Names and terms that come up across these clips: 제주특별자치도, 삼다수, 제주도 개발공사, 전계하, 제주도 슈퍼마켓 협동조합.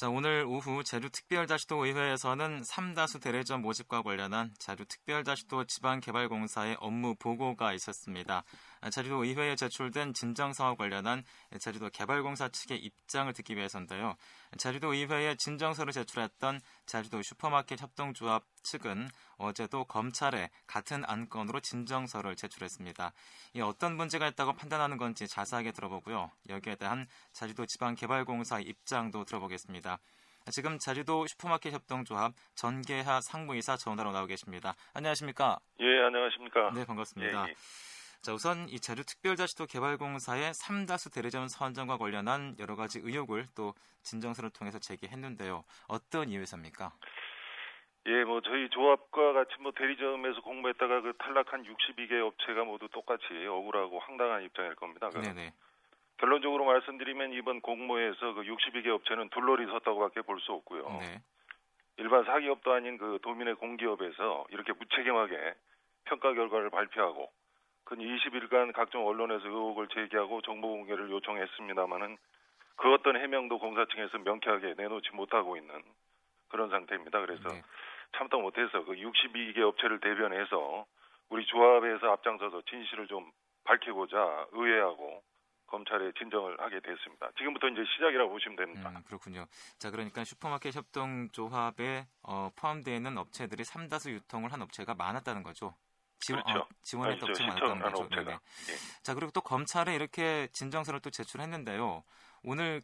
자, 오늘 오후 제주특별자치도 의회에서는 삼다수 대례점 모집과 관련한 제주특별자치도 지방개발공사의 업무 보고가 있었습니다. 제주도 의회에 제출된 진정서와 관련한 제주도 개발공사 측의 입장을 듣기 위해서인데요. 제주도 의회에 진정서를 제출했던 제주도 슈퍼마켓 협동조합 측은 어제도 검찰에 같은 안건으로 진정서를 제출했습니다. 이 어떤 문제가 있다고 판단하는 건지 자세하게 들어보고요. 여기에 대한 제주도 지방개발공사의 입장도 들어보겠습니다. 지금 제주도 슈퍼마켓 협동조합 전계하 상무이사 전화로 나오고 계십니다. 안녕하십니까? 예, 안녕하십니까? 네, 반갑습니다. 예, 예. 자, 우선 이 제주특별자치도 개발공사의 삼다수 대리점 선정과 관련한 여러 가지 의혹을 또 진정서를 통해서 제기했는데요. 어떤 이유에서입니까? 예, 저희 조합과 같이 대리점에서 공모했다가 그 탈락한 62개 업체가 모두 똑같이 억울하고 황당한 입장일 겁니다. 네네. 결론적으로 말씀드리면 이번 공모에서 그 62개 업체는 둘러리 섰다고밖에 볼 수 없고요. 네. 일반 사기업도 아닌 그 도민의 공기업에서 이렇게 무책임하게 평가 결과를 발표하고 근 20일간 각종 언론에서 의혹을 제기하고 정보 공개를 요청했습니다마는 그 어떤 해명도 검사 측에서 명쾌하게 내놓지 못하고 있는 그런 상태입니다. 그래서 네. 참다 못해서 그 62개 업체를 대변해서 우리 조합에서 앞장서서 진실을 좀 밝히고자 의회하고 검찰에 진정을 하게 됐습니다. 지금부터 이제 시작이라고 보시면 됩니다. 그렇군요. 자, 그러니까 슈퍼마켓 협동조합에 포함되어 있는 업체들이 삼다수 유통을 한 업체가 많았다는 거죠. 그렇죠. 지원했던 업체가 많았다는 거죠. 업체가. 예. 자, 그리고 또 검찰에 이렇게 진정서를 또 제출했는데요. 오늘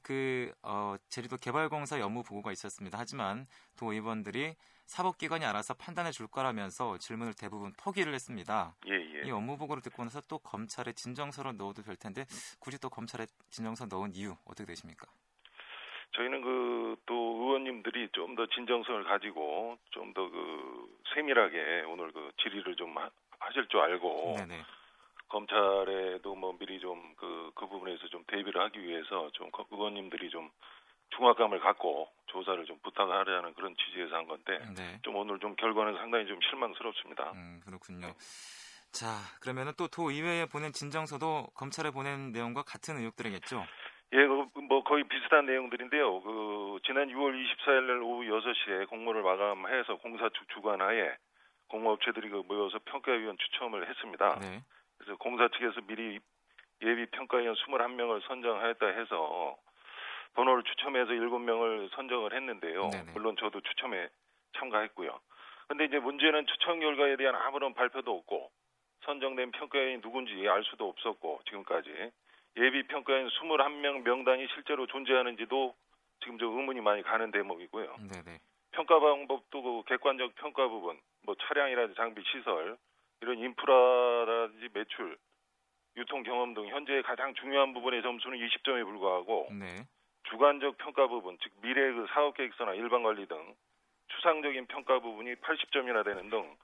제주도 개발공사 업무 보고가 있었습니다. 하지만 도의원들이 사법기관이 알아서 판단해 줄 거라면서 질문을 대부분 포기를 했습니다. 예. 이 업무 보고를 듣고 나서 또 검찰에 진정서를 넣어도 될 텐데 굳이 또 검찰에 진정서 넣은 이유 어떻게 되십니까? 저희는 또 의원님들이 좀 더 진정성을 가지고 좀 더 세밀하게 오늘 질의를 좀 하실 줄 알고 네네. 검찰에도 미리 좀 그 부분에서 좀 대비를 하기 위해서 좀 의원님들이 좀 중압감을 갖고 조사를 좀 부탁하려는 그런 취지에서 한 건데 네. 좀 오늘 좀 결과는 상당히 좀 실망스럽습니다. 그렇군요. 자, 그러면은 또 도의회에 보낸 진정서도 검찰에 보낸 내용과 같은 의혹들이겠죠? 예, 거의 비슷한 내용들인데요. 지난 6월 24일 날 오후 6시에 공모를 마감해서 공사 측 주관하에 공모업체들이 모여서 평가위원 추첨을 했습니다. 네. 그래서 공사 측에서 미리 예비 평가위원 21명을 선정하였다 해서 번호를 추첨해서 7명을 선정을 했는데요. 네네. 물론 저도 추첨에 참가했고요. 근데 이제 문제는 추첨 결과에 대한 아무런 발표도 없고 선정된 평가위원이 누군지 알 수도 없었고 지금까지 예비 평가위원 21명 명단이 실제로 존재하는지도 지금 저 의문이 많이 가는 대목이고요. 네네. 평가 방법도 객관적 평가 부분, 차량이라든지 장비 시설, 이런 인프라라든지 매출, 유통 경험 등 현재 가장 중요한 부분의 점수는 20점에 불과하고 네. 주관적 평가 부분, 즉 미래의 사업 계획서나 일반 관리 등 추상적인 평가 부분이 80점이나 되는 등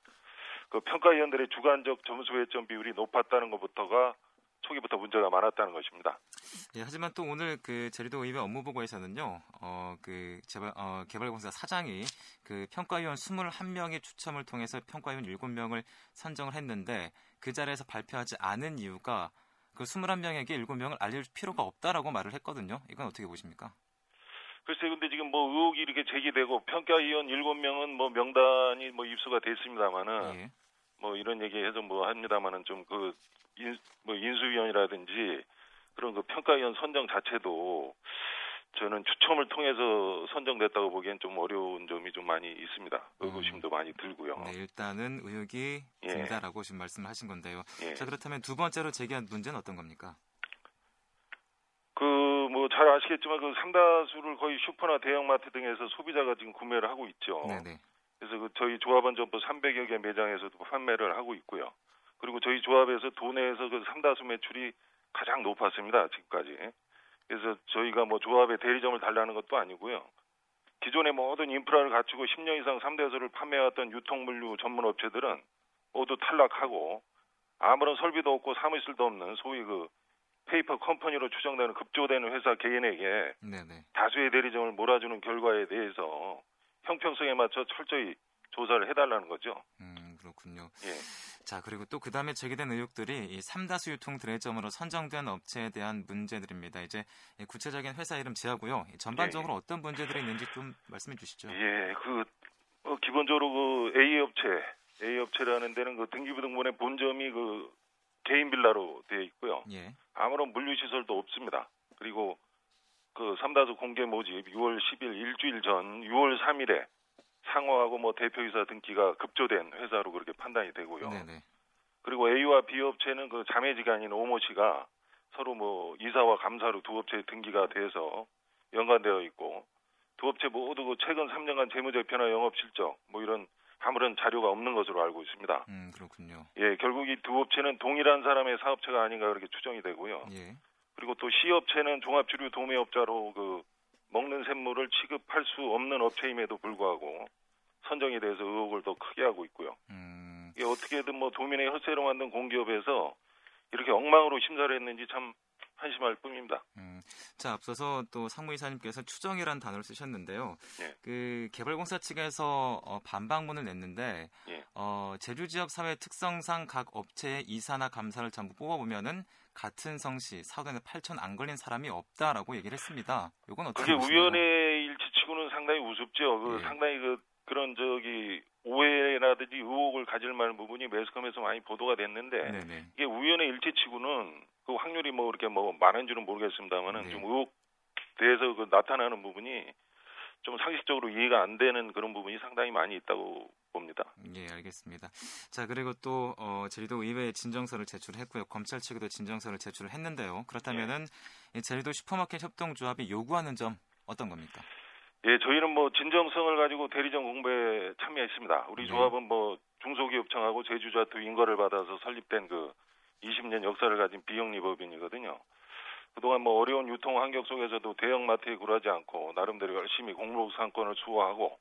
평가위원들의 주관적 점수 회점 비율이 높았다는 것부터가 초기부터 문제가 많았다는 것입니다. 예, 하지만 또 오늘 제주도 의회 업무 보고에서는요, 개발공사 사장이 평가위원 21명의 추첨을 통해서 평가위원 7명을 선정을 했는데 그 자리에서 발표하지 않은 이유가 21명에게 7명을 알려줄 필요가 없다라고 말을 했거든요. 이건 어떻게 보십니까? 글쎄요, 근데 지금 의혹이 이렇게 제기되고 평가위원 7명은 명단이 입수가 됐습니다만은 예. 이런 얘기해서 합니다만은 좀 인수위원이라든지 그런 평가위원 선정 자체도 저는 추첨을 통해서 선정됐다고 보기엔 좀 어려운 점이 좀 많이 있습니다. 의구심도 많이 들고요. 네, 일단은 의혹이 든다라고 예. 지금 말씀을 하신 건데요. 예. 자, 그렇다면 두 번째로 제기한 문제는 어떤 겁니까? 잘 아시겠지만 삼다수를 거의 슈퍼나 대형마트 등에서 소비자가 지금 구매를 하고 있죠. 네네. 그래서 저희 조합원 점포 300여 개 매장에서도 판매를 하고 있고요. 그리고 저희 조합에서 도내에서 삼다수 매출이 가장 높았습니다. 지금까지. 그래서 저희가 조합에 대리점을 달라는 것도 아니고요. 기존의 모든 인프라를 갖추고 10년 이상 삼다수를 판매해왔던 유통물류 전문 업체들은 모두 탈락하고 아무런 설비도 없고 사무실도 없는 소위 페이퍼 컴퍼니로 추정되는 급조되는 회사 개인에게 네네. 다수의 대리점을 몰아주는 결과에 대해서 형평성에 맞춰 철저히 조사를 해달라는 거죠. 그렇군요. 예. 자, 그리고 또 그 다음에 제기된 의혹들이 이 삼다수 유통 드레점으로 선정된 업체에 대한 문제들입니다. 이제 구체적인 회사 이름 제하고요. 전반적으로 어떤 문제들이 있는지 좀 말씀해 주시죠. 예, 기본적으로 A 업체라는 데는 그 등기부등본의 본점이 그 개인 빌라로 되어 있고요. 예. 아무런 물류 시설도 없습니다. 그리고 그 삼다수 공개 모집 6월 10일 일주일 전 6월 3일에 상호하고 뭐 대표이사 등기가 급조된 회사로 그렇게 판단이 되고요. 네네. 그리고 A와 B 업체는 그 자매지간인 오모 씨가 서로 뭐 이사와 감사로 두 업체의 등기가 돼서 연관되어 있고 두 업체 모두 그 최근 3년간 재무제표나 영업실적 뭐 이런 아무런 자료가 없는 것으로 알고 있습니다. 그렇군요. 예, 결국 이 두 업체는 동일한 사람의 사업체가 아닌가 그렇게 추정이 되고요. 예. 그리고 또 C 업체는 종합주류 도매업자로 그 먹는 샘물을 취급할 수 없는 업체임에도 불구하고 선정에 대해서 의혹을 더 크게 하고 있고요. 이게 어떻게든 뭐 도민의 혈세로 만든 공기업에서 이렇게 엉망으로 심사를 했는지 참 한심할 뿐입니다. 자, 앞서서 또 상무이사님께서 추정이라는 단어를 쓰셨는데요. 예. 그 개발공사 측에서 반박문을 냈는데 예. 제주 지역 사회 특성상 각 업체의 이사나 감사를 전부 뽑아보면은 같은 성씨 사돈에 8천 안 걸린 사람이 없다라고 얘기를 했습니다. 이건 어떻게 그게 보시나요? 우연의 일치치고는 상당히 우습죠. 예. 상당히 그런 오해라든지 의혹을 가질 만한 부분이 매스컴에서 많이 보도가 됐는데 네네. 이게 우연의 일치치고는 그 확률이 뭐 이렇게 뭐 많은 줄은 모르겠습니다만은 네. 좀 의혹돼서 나타나는 부분이 좀 상식적으로 이해가 안 되는 그런 부분이 상당히 많이 있다고 봅니다. 예, 알겠습니다. 자, 그리고 또 제주도 의회에 진정서를 제출했고요. 검찰 측에도 진정서를 제출을 했는데요. 그렇다면은 예. 제주도 슈퍼마켓 협동조합이 요구하는 점 어떤 겁니까? 예, 저희는 뭐 진정성을 가지고 대리점 공모에 참여했습니다. 우리 조합은 뭐 중소기업청하고 제주자투 인가를 받아서 설립된 20년 역사를 가진 비영리법인이거든요. 그동안 뭐 어려운 유통 환경 속에서도 대형마트에 굴하지 않고 나름대로 열심히 공로상권을 수호하고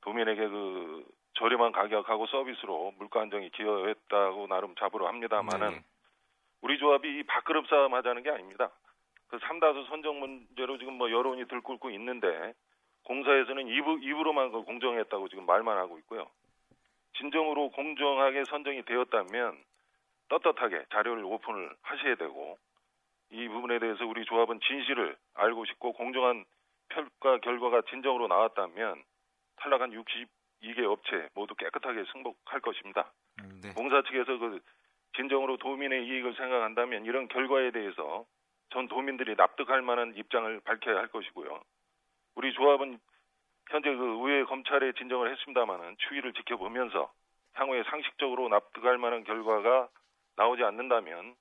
도민에게 저렴한 가격하고 서비스로 물가 안정에 기여했다고 나름 자부를 합니다만은 네. 우리 조합이 이 밥그릇 싸움 하자는 게 아닙니다. 그 삼다수 선정 문제로 지금 뭐 여론이 들끓고 있는데 공사에서는 입으로만 공정했다고 지금 말만 하고 있고요. 진정으로 공정하게 선정이 되었다면 떳떳하게 자료를 오픈을 하셔야 되고 이 부분에 대해서 우리 조합은 진실을 알고 싶고 공정한 평가 결과가 진정으로 나왔다면 탈락한 62개 업체 모두 깨끗하게 승복할 것입니다. 네. 공사 측에서 진정으로 도민의 이익을 생각한다면 이런 결과에 대해서 전 도민들이 납득할 만한 입장을 밝혀야 할 것이고요. 우리 조합은 현재 의회 검찰에 진정을 했습니다마는 추이를 지켜보면서 향후에 상식적으로 납득할 만한 결과가 나오지 않는다면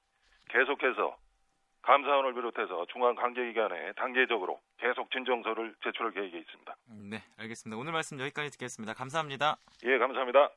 계속해서 감사원을 비롯해서 중앙 관계기관에 단계적으로 계속 진정서를 제출할 계획이 있습니다. 네, 알겠습니다. 오늘 말씀 여기까지 듣겠습니다. 감사합니다. 예, 감사합니다.